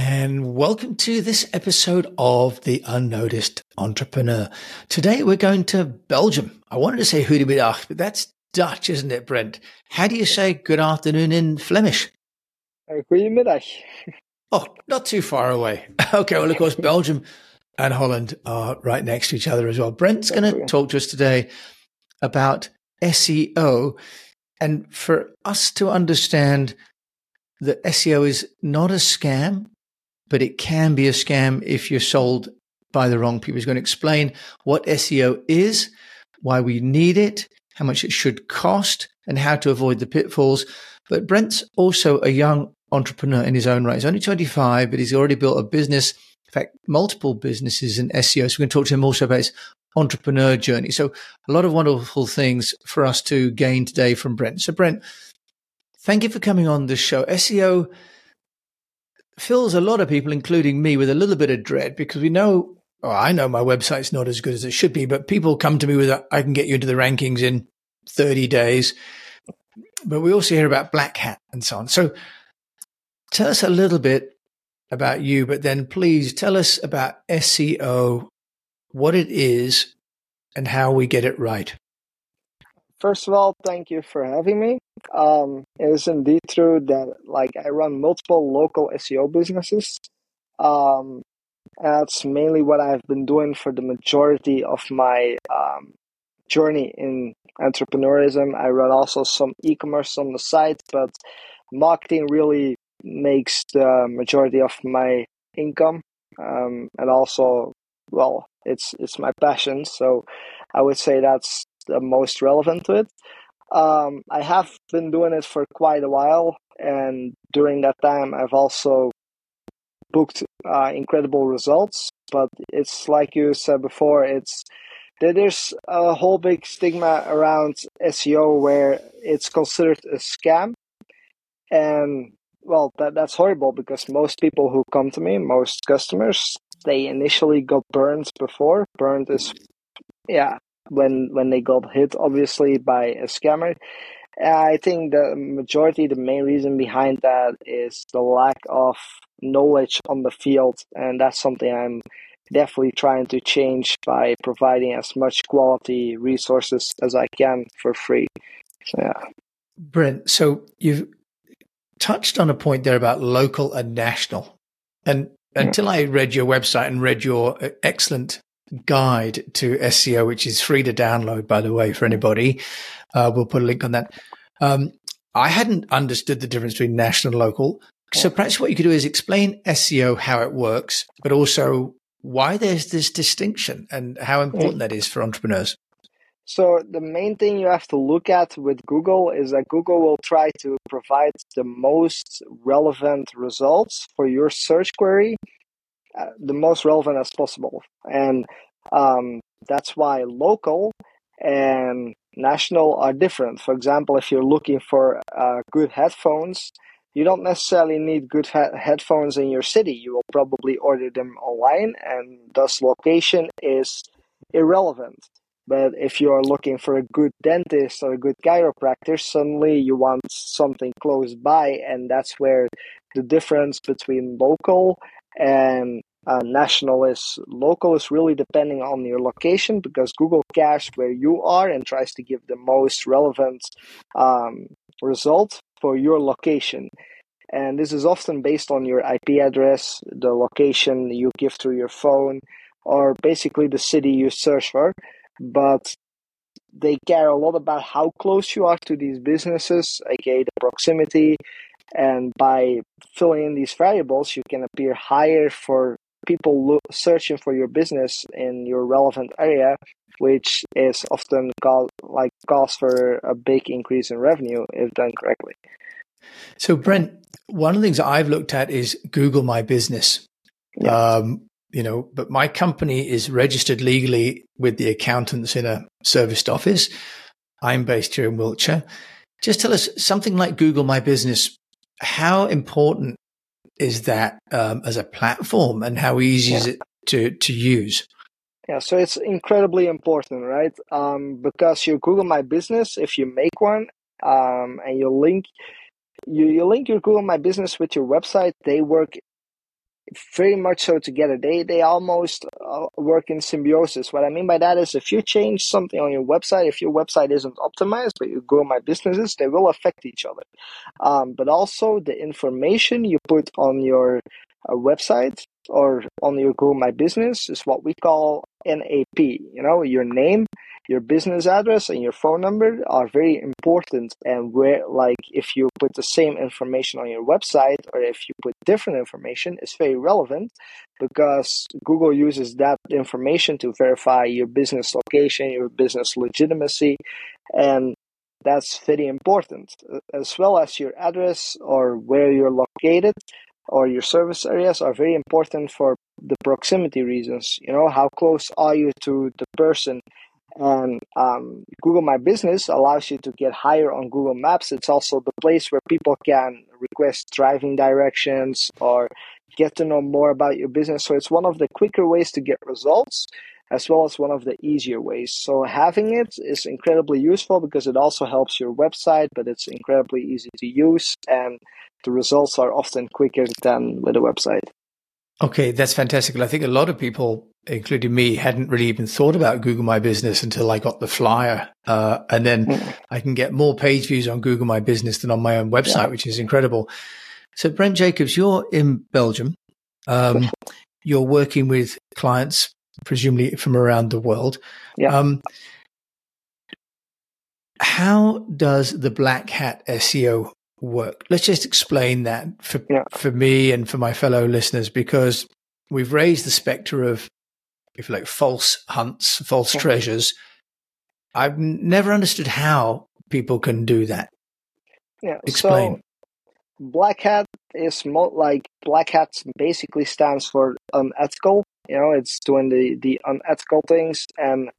and welcome to this episode of The Unnoticed Entrepreneur. Today we're going to Belgium. I wanted to say goedemiddag, but that's Dutch, isn't it, Brent? How do you say good afternoon in Flemish? Goedemiddag. Oh, not too far away. Okay, well, of course, Belgium and Holland are right next to each other as well. Brent's going to talk to us today about SEO. And for us to understand that SEO is not a scam, but it can be a scam if you're sold by the wrong people. He's going to explain what SEO is, why we need it, how much it should cost, and how to avoid the pitfalls. But Brent's also a young entrepreneur in his own right. He's only 25, but he's already built a business, in fact, multiple businesses in SEO. So we're going to talk to him also about his entrepreneur journey. So a lot of wonderful things for us to gain today from Brent. So Brent, thank you for coming on this show. SEO fills a lot of people, including me, with a little bit of dread because we know, I know my website's not as good as it should be, but people come to me with, I can get you into the rankings in 30 days. But we also hear about Black Hat and so on. So tell us a little bit about you, but then please tell us about SEO, what it is, and how we get it right. First of all, thank you for having me. It is indeed true that I run multiple local SEO businesses. That's mainly what I've been doing for the majority of my journey in entrepreneurism. I run also some e-commerce on the site, but marketing really makes the majority of my income. And also, well, it's my passion. So I would say that's the most relevant to it. I have been doing it for quite a while. And during that time, I've also booked incredible results. But it's like you said before, there's a whole big stigma around SEO where it's considered a scam. And well, that's horrible because most people who come to me, most customers, they initially got burned before. Burned is, when they got hit, obviously, by a scammer. I think the main reason behind that is the lack of knowledge on the field. And that's something I'm definitely trying to change by providing as much quality resources as I can for free. So, yeah. Brent, so you've touched on a point there about local and national. And until I read your website and read your excellent guide to SEO, which is free to download, by the way, for anybody. We'll put a link on that. I hadn't understood the difference between national and local. So perhaps what you could do is explain SEO, how it works, but also why there's this distinction and how important that is for entrepreneurs. So the main thing you have to look at with Google is that Google will try to provide the most relevant results for your search query, the most relevant as possible. And that's why local and national are different. For example, if you're looking for good headphones, you don't necessarily need good headphones in your city. You will probably order them online, and thus location is irrelevant. But if you are looking for a good dentist or a good chiropractor, suddenly you want something close by, and that's where the difference between local and national is. Local is really depending on your location because Google caches where you are and tries to give the most relevant result for your location. And this is often based on your IP address, the location you give through your phone, or basically the city you search for. But they care a lot about how close you are to these businesses, aka the proximity. And by filling in these variables, you can appear higher for people searching for your business in your relevant area, which is often calls for a big increase in revenue if done correctly. So, Brent, one of the things that I've looked at is Google My Business. Yeah. But my company is registered legally with the accountants in a serviced office. I'm based here in Wiltshire. Just tell us something like Google My Business. How important is that as a platform, and how easy is it to use? Yeah, so it's incredibly important, right? Because you Google My Business, if you make one, and you link your Google My Business with your website, they work very much so together. They almost work in symbiosis. What I mean by that is if you change something on your website, if your website isn't optimized, but you grow my businesses, they will affect each other. But also the information you put on your website or on your Google My Business is what we call NAP. You know, your name, your business address, and your phone number are very important. And where, like, if you put the same information on your website or if you put different information, it's very relevant because Google uses that information to verify your business location, your business legitimacy, and that's very important, as well as your address or where you're located. Or your service areas are very important for the proximity reasons. You know, how close are you to the person? And Google My Business allows you to get higher on Google Maps. It's also the place where people can request driving directions or get to know more about your business. So it's one of the quicker ways to get results, as well as one of the easier ways. So having it is incredibly useful because it also helps your website, but it's incredibly easy to use, and the results are often quicker than with a website. Okay, that's fantastic. I think a lot of people, including me, hadn't really even thought about Google My Business until I got the flyer. And then I can get more page views on Google My Business than on my own website, which is incredible. So Brent Jacobs, you're in Belgium. You're working with clients presumably from around the world. How does the Black Hat SEO work? Let's just explain that for me and for my fellow listeners, because we've raised the specter of, if you like, false hunts, false treasures. I've never understood how people can do that. Explain. So Black Hat is more like, Black Hat basically stands for unethical. You know, it's doing the unethical things. And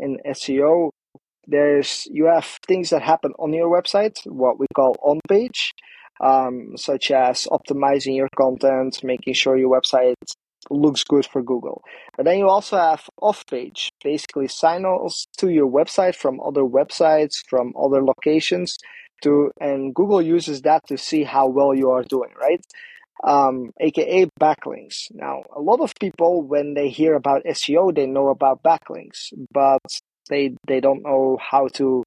in SEO, you have things that happen on your website, what we call on-page, such as optimizing your content, making sure your website looks good for Google. But then you also have off-page, basically signals to your website from other websites, from other locations, and Google uses that to see how well you are doing, right? AKA backlinks. Now, a lot of people, when they hear about SEO, they know about backlinks, but they don't know how to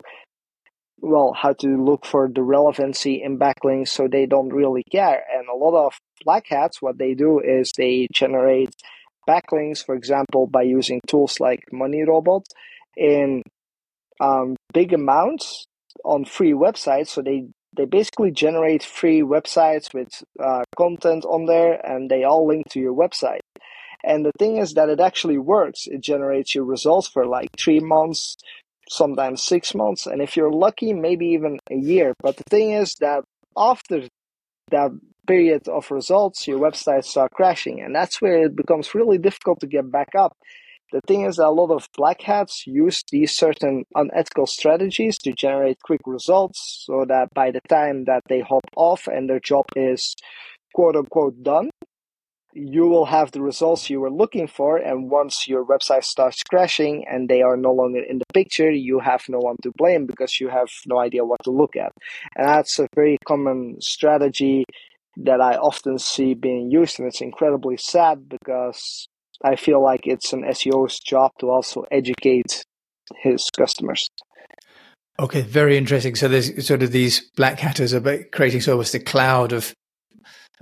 look for the relevancy in backlinks, so they don't really care. And a lot of black hats, what they do is they generate backlinks, for example, by using tools like Money Robot in big amounts on free websites. So they basically generate free websites with content on there, and they all link to your website. And the thing is that it actually works. It generates your results for like 3 months, sometimes 6 months, and if you're lucky, maybe even a year. But the thing is that after that period of results, your websites start crashing, and that's where it becomes really difficult to get back up. The thing is that a lot of black hats use these certain unethical strategies to generate quick results, so that by the time that they hop off and their job is quote-unquote done, you will have the results you were looking for. And once your website starts crashing and they are no longer in the picture, you have no one to blame because you have no idea what to look at. And that's a very common strategy that I often see being used, and it's incredibly sad because I feel like it's an SEO's job to also educate his customers. Okay, very interesting. So there's sort of these black hatters are creating sort of the cloud of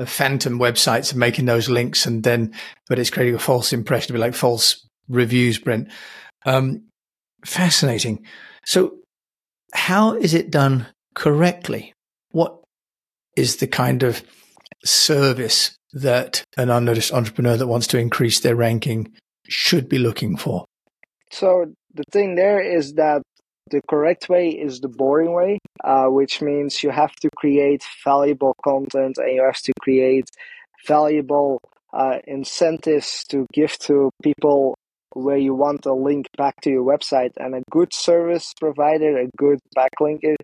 phantom websites and making those links, but it's creating a false impression, to be like false reviews, Brent. Fascinating. So how is it done correctly? What is the kind of service that an unnoticed entrepreneur that wants to increase their ranking should be looking for? So the thing there is that the correct way is the boring way, which means you have to create valuable content and you have to create valuable incentives to give to people where you want a link back to your website. And a good service provider, a good backlinker,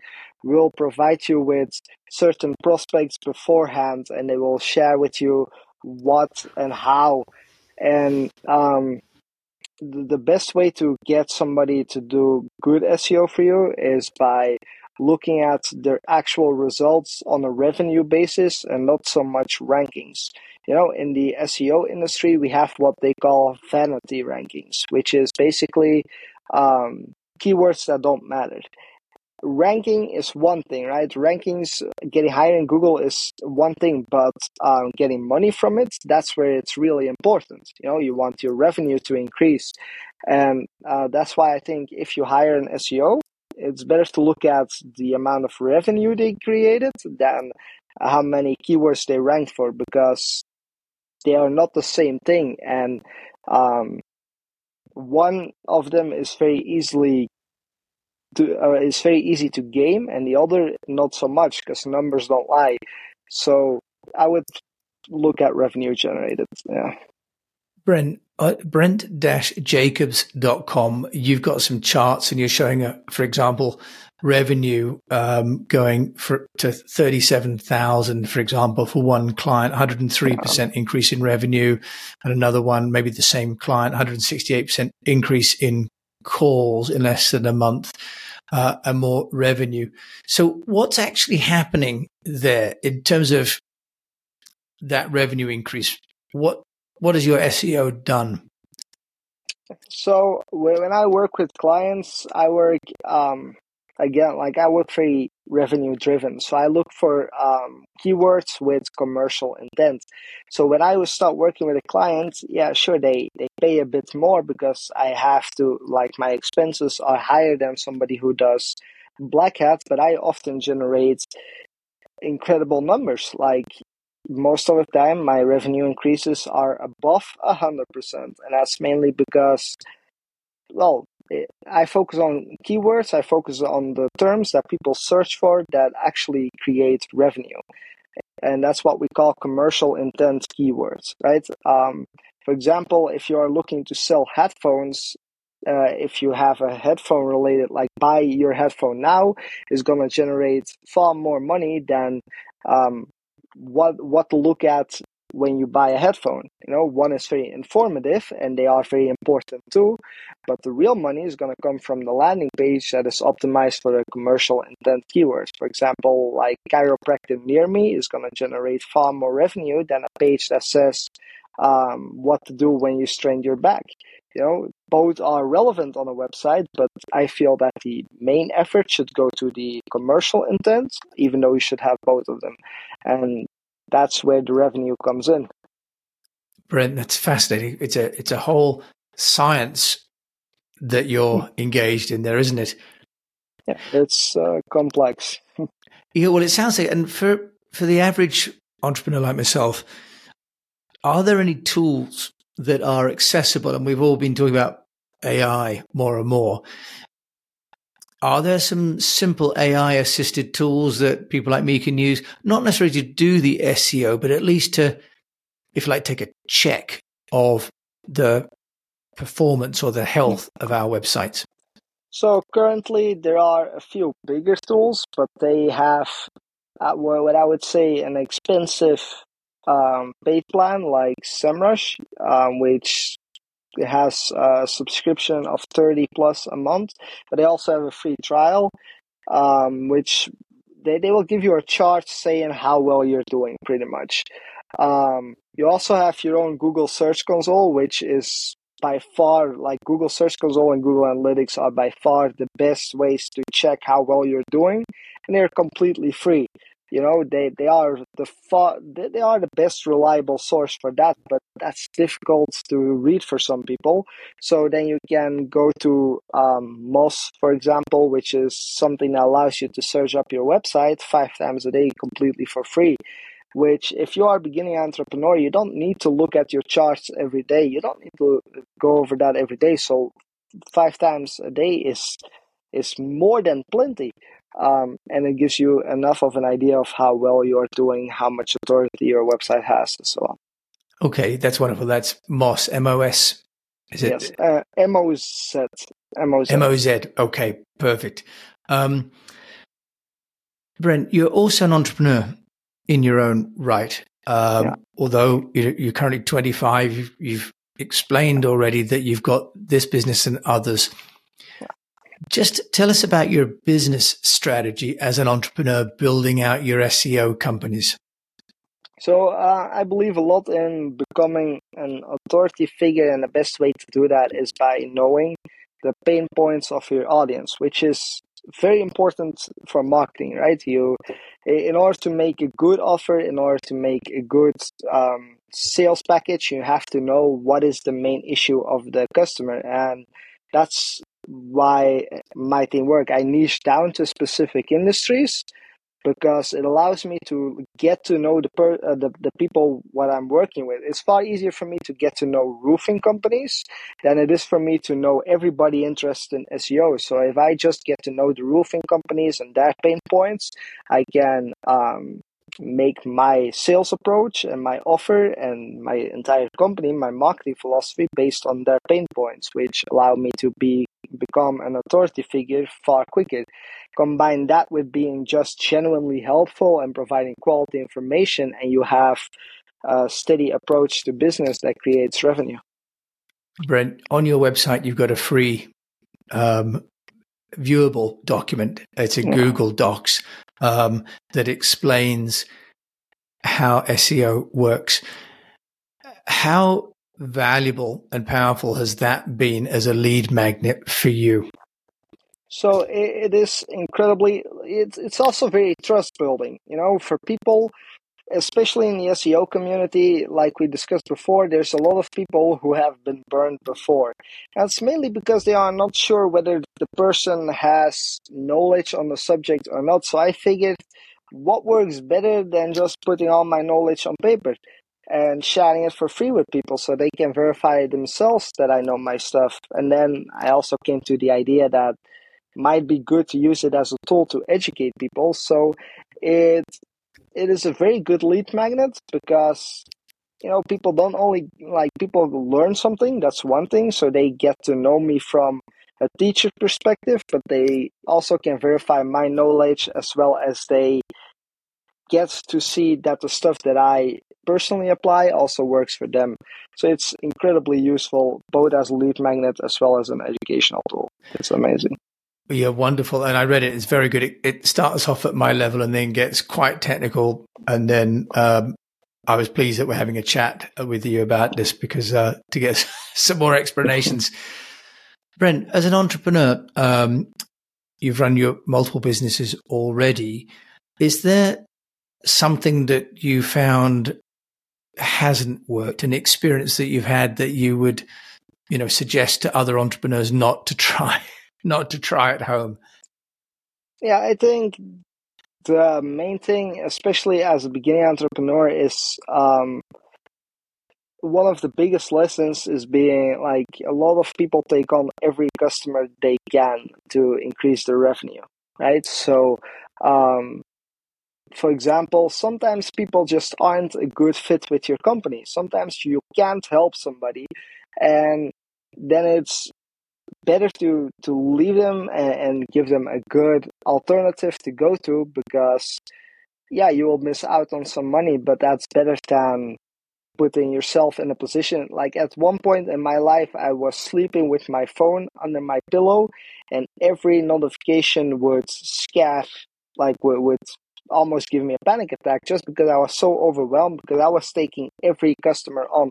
will provide you with certain prospects beforehand, and they will share with you what and how. And the best way to get somebody to do good SEO for you is by looking at their actual results on a revenue basis and not so much rankings. you know, in the SEO industry, we have what they call vanity rankings, which is basically keywords that don't matter. Ranking is one thing, right? Rankings, getting higher in Google is one thing, but getting money from it, that's where it's really important. You know, you want your revenue to increase. And that's why I think if you hire an SEO, it's better to look at the amount of revenue they created than how many keywords they ranked for, because they are not the same thing. And one of them is very easy to game, and the other not so much, because numbers don't lie. So I would look at revenue generated. Yeah. Brent-jacobs.com, you've got some charts and you're showing, for example, revenue going to 37,000, for example, for one client, 103% increase in revenue, and another one, maybe the same client, 168% increase in calls in less than a month, and more revenue. So what's actually happening there in terms of that revenue increase? What has your SEO done? So when I work with clients, I work, I work very revenue driven. So I look for keywords with commercial intent. So when I would start working with a client, yeah, sure, they pay a bit more because I have to, like, my expenses are higher than somebody who does Black Hat, but I often generate incredible numbers. Like, most of the time, my revenue increases are above 100%. And that's mainly because, well, I focus on keywords. I focus on the terms that people search for that actually create revenue. And that's what we call commercial intent keywords, right? For example, if you are looking to sell headphones, if you have a headphone related, like buy your headphone now, is going to generate far more money than what to look at when you buy a headphone. You know, one is very informative and they are very important too, but the real money is going to come from the landing page that is optimized for the commercial intent keywords. For example, like chiropractic near me is going to generate far more revenue than a page that says what to do when you strain your back. You know, both are relevant on a website, but I feel that the main effort should go to the commercial intent, even though you should have both of them. And that's where the revenue comes in. Brent, that's fascinating. It's a whole science that you're engaged in there, isn't it? Yeah, it's complex. Yeah, well, it sounds like, and for the average entrepreneur like myself, are there any tools that are accessible? And we've all been talking about AI more and more. Are there some simple AI-assisted tools that people like me can use, not necessarily to do the SEO, but at least to, if you like, take a check of the performance or the health of our websites? So currently there are a few bigger tools, but they have what I would say an expensive paid plan, like SEMrush, which has a subscription of $30 a month, but they also have a free trial, which they will give you a chart saying how well you're doing, pretty much. You also have your own Google Search Console, which is by far, like, Google Search Console and Google Analytics are by far the best ways to check how well you're doing, and they're completely free. You know, they are the best reliable source for that, but that's difficult to read for some people. So then you can go to Moz, for example, which is something that allows you to search up your website 5 times a day completely for free, which if you are a beginning entrepreneur, you don't need to look at your charts every day. You don't need to go over that every day. So 5 times a day is more than plenty. And it gives you enough of an idea of how well you're doing, how much authority your website has, and so on. Okay, that's wonderful. That's Moz, M-O-S, is it? Yes, M-O-Z. M-O-Z. M-O-Z, okay, perfect. Brent, you're also an entrepreneur in your own right. Although you're currently 25, you've explained already that you've got this business and others. Just tell us about your business strategy as an entrepreneur building out your SEO companies. So I believe a lot in becoming an authority figure, and the best way to do that is by knowing the pain points of your audience, which is very important for marketing, right? You, in order to make a good offer, in order to make a good sales package, you have to know what is the main issue of the customer. And that's why my team work. I niche down to specific industries because it allows me to get to know the people what I'm working with. It's far easier for me to get to know roofing companies than it is for me to know everybody interested in SEO. So if I just get to know the roofing companies and their pain points, I can make my sales approach and my offer and my entire company, my marketing philosophy based on their pain points, which allow me to become an authority figure far quicker. Combine that with being just genuinely helpful and providing quality information, and you have a steady approach to business that creates revenue. Brent, on your website, you've got a free viewable document. It's a Google Docs that explains how SEO works. How valuable and powerful has that been as a lead magnet for you? So it is incredibly, it's also very trust building, you know, for people, especially in the SEO community. Like we discussed before, there's a lot of people who have been burned before. And it's mainly because they are not sure whether the person has knowledge on the subject or not. So I figured what works better than just putting all my knowledge on paper and sharing it for free with people so they can verify themselves that I know my stuff. And then I also came to the idea that might be good to use it as a tool to educate people. So it is a very good lead magnet because, you know, people don't only, like, people learn something, that's one thing. So they get to know me from a teacher perspective, but they also can verify my knowledge, as well as they get to see that the stuff that I personally apply also works for them. So it's incredibly useful, both as a lead magnet as well as an educational tool. It's amazing. Yeah, wonderful. And I read it. It's very good. It starts off at my level and then gets quite technical. And then I was pleased that we're having a chat with you about this because to get some more explanations. Brent, as an entrepreneur, you've run your multiple businesses already. Is there something that you found hasn't worked, an experience that you've had that you would, you know, suggest to other entrepreneurs not to try at home? Yeah, I think the main thing, especially as a beginning entrepreneur, is one of the biggest lessons is being like a lot of people take on every customer they can to increase their revenue, right? So, for example, sometimes people just aren't a good fit with your company. Sometimes you can't help somebody, and then it's better to leave them and give them a good alternative to go to, because you will miss out on some money, but that's better than putting yourself in a position. Like at one point in my life, I was sleeping with my phone under my pillow, and every notification would scare, like would almost give me a panic attack, just because I was so overwhelmed, because I was taking every customer on.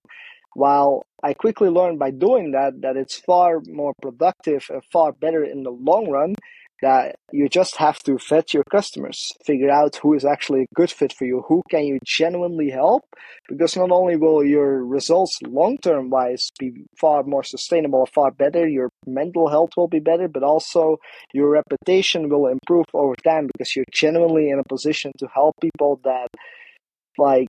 While I quickly learned by doing that it's far more productive and far better in the long run, that you just have to vet your customers, figure out who is actually a good fit for you, who can you genuinely help, because not only will your results long-term wise be far more sustainable, far better, your mental health will be better, but also your reputation will improve over time, because you're genuinely in a position to help people that, like,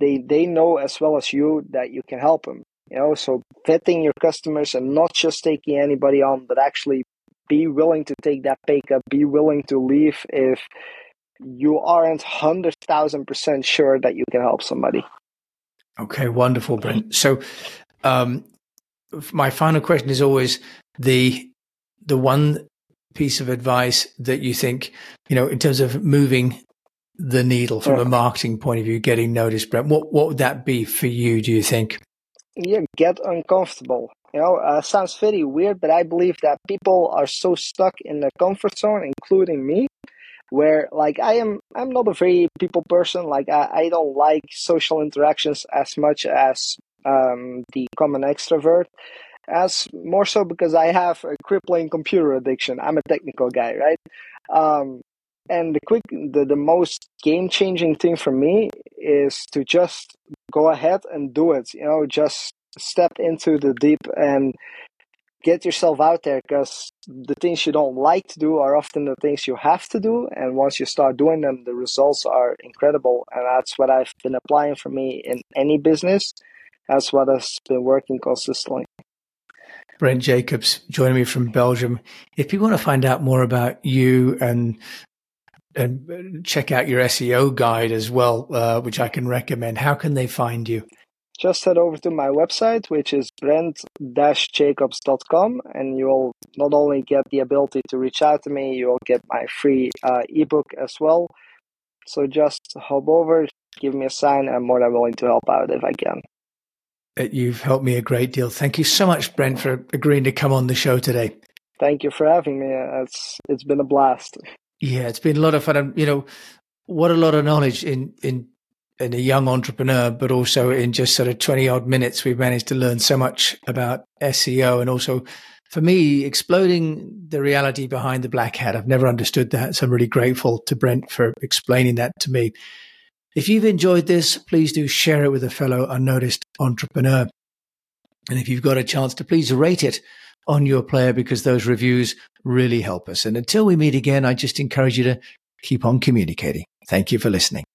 they know as well as you that you can help them, you know. So vetting your customers and not just taking anybody on, but actually be willing to take that pay cut, be willing to leave if you aren't 100,000% sure that you can help somebody. Okay, wonderful, Brent. So my final question is always the one piece of advice that you think, you know, in terms of moving the needle from a marketing point of view, getting noticed, Brent, what would that be for you, do you think? Yeah, get uncomfortable. You know, sounds very weird, but I believe that people are so stuck in their comfort zone, including me, where like I'm not a very people person. Like I don't like social interactions as much as the common extrovert, as more so because I have a crippling computer addiction. I'm a technical guy, right? And the most game-changing thing for me is to just go ahead and do it. You know, just step into the deep and get yourself out there, because the things you don't like to do are often the things you have to do. And once you start doing them, the results are incredible. And that's what I've been applying for me in any business. That's what has been working consistently. Brent Jacobs joining me from Belgium. If you want to find out more about you and check out your SEO guide as well, which I can recommend, how can they find you? Just head over to my website, which is brent-jacobs.com, and you will not only get the ability to reach out to me, you will get my free ebook as well. So just hop over, give me a sign. I'm more than willing to help out if I can. You've helped me a great deal. Thank you so much, Brent, for agreeing to come on the show today. Thank you for having me. It's been a blast. Yeah, it's been a lot of fun. You know, what a lot of knowledge in a young entrepreneur, but also in just sort of 20 odd minutes, we've managed to learn so much about SEO, and also for me, exploding the reality behind the black hat. I've never understood that. So I'm really grateful to Brent for explaining that to me. If you've enjoyed this, please do share it with a fellow unnoticed entrepreneur. And if you've got a chance to please rate it on your player, because those reviews really help us. And until we meet again, I just encourage you to keep on communicating. Thank you for listening.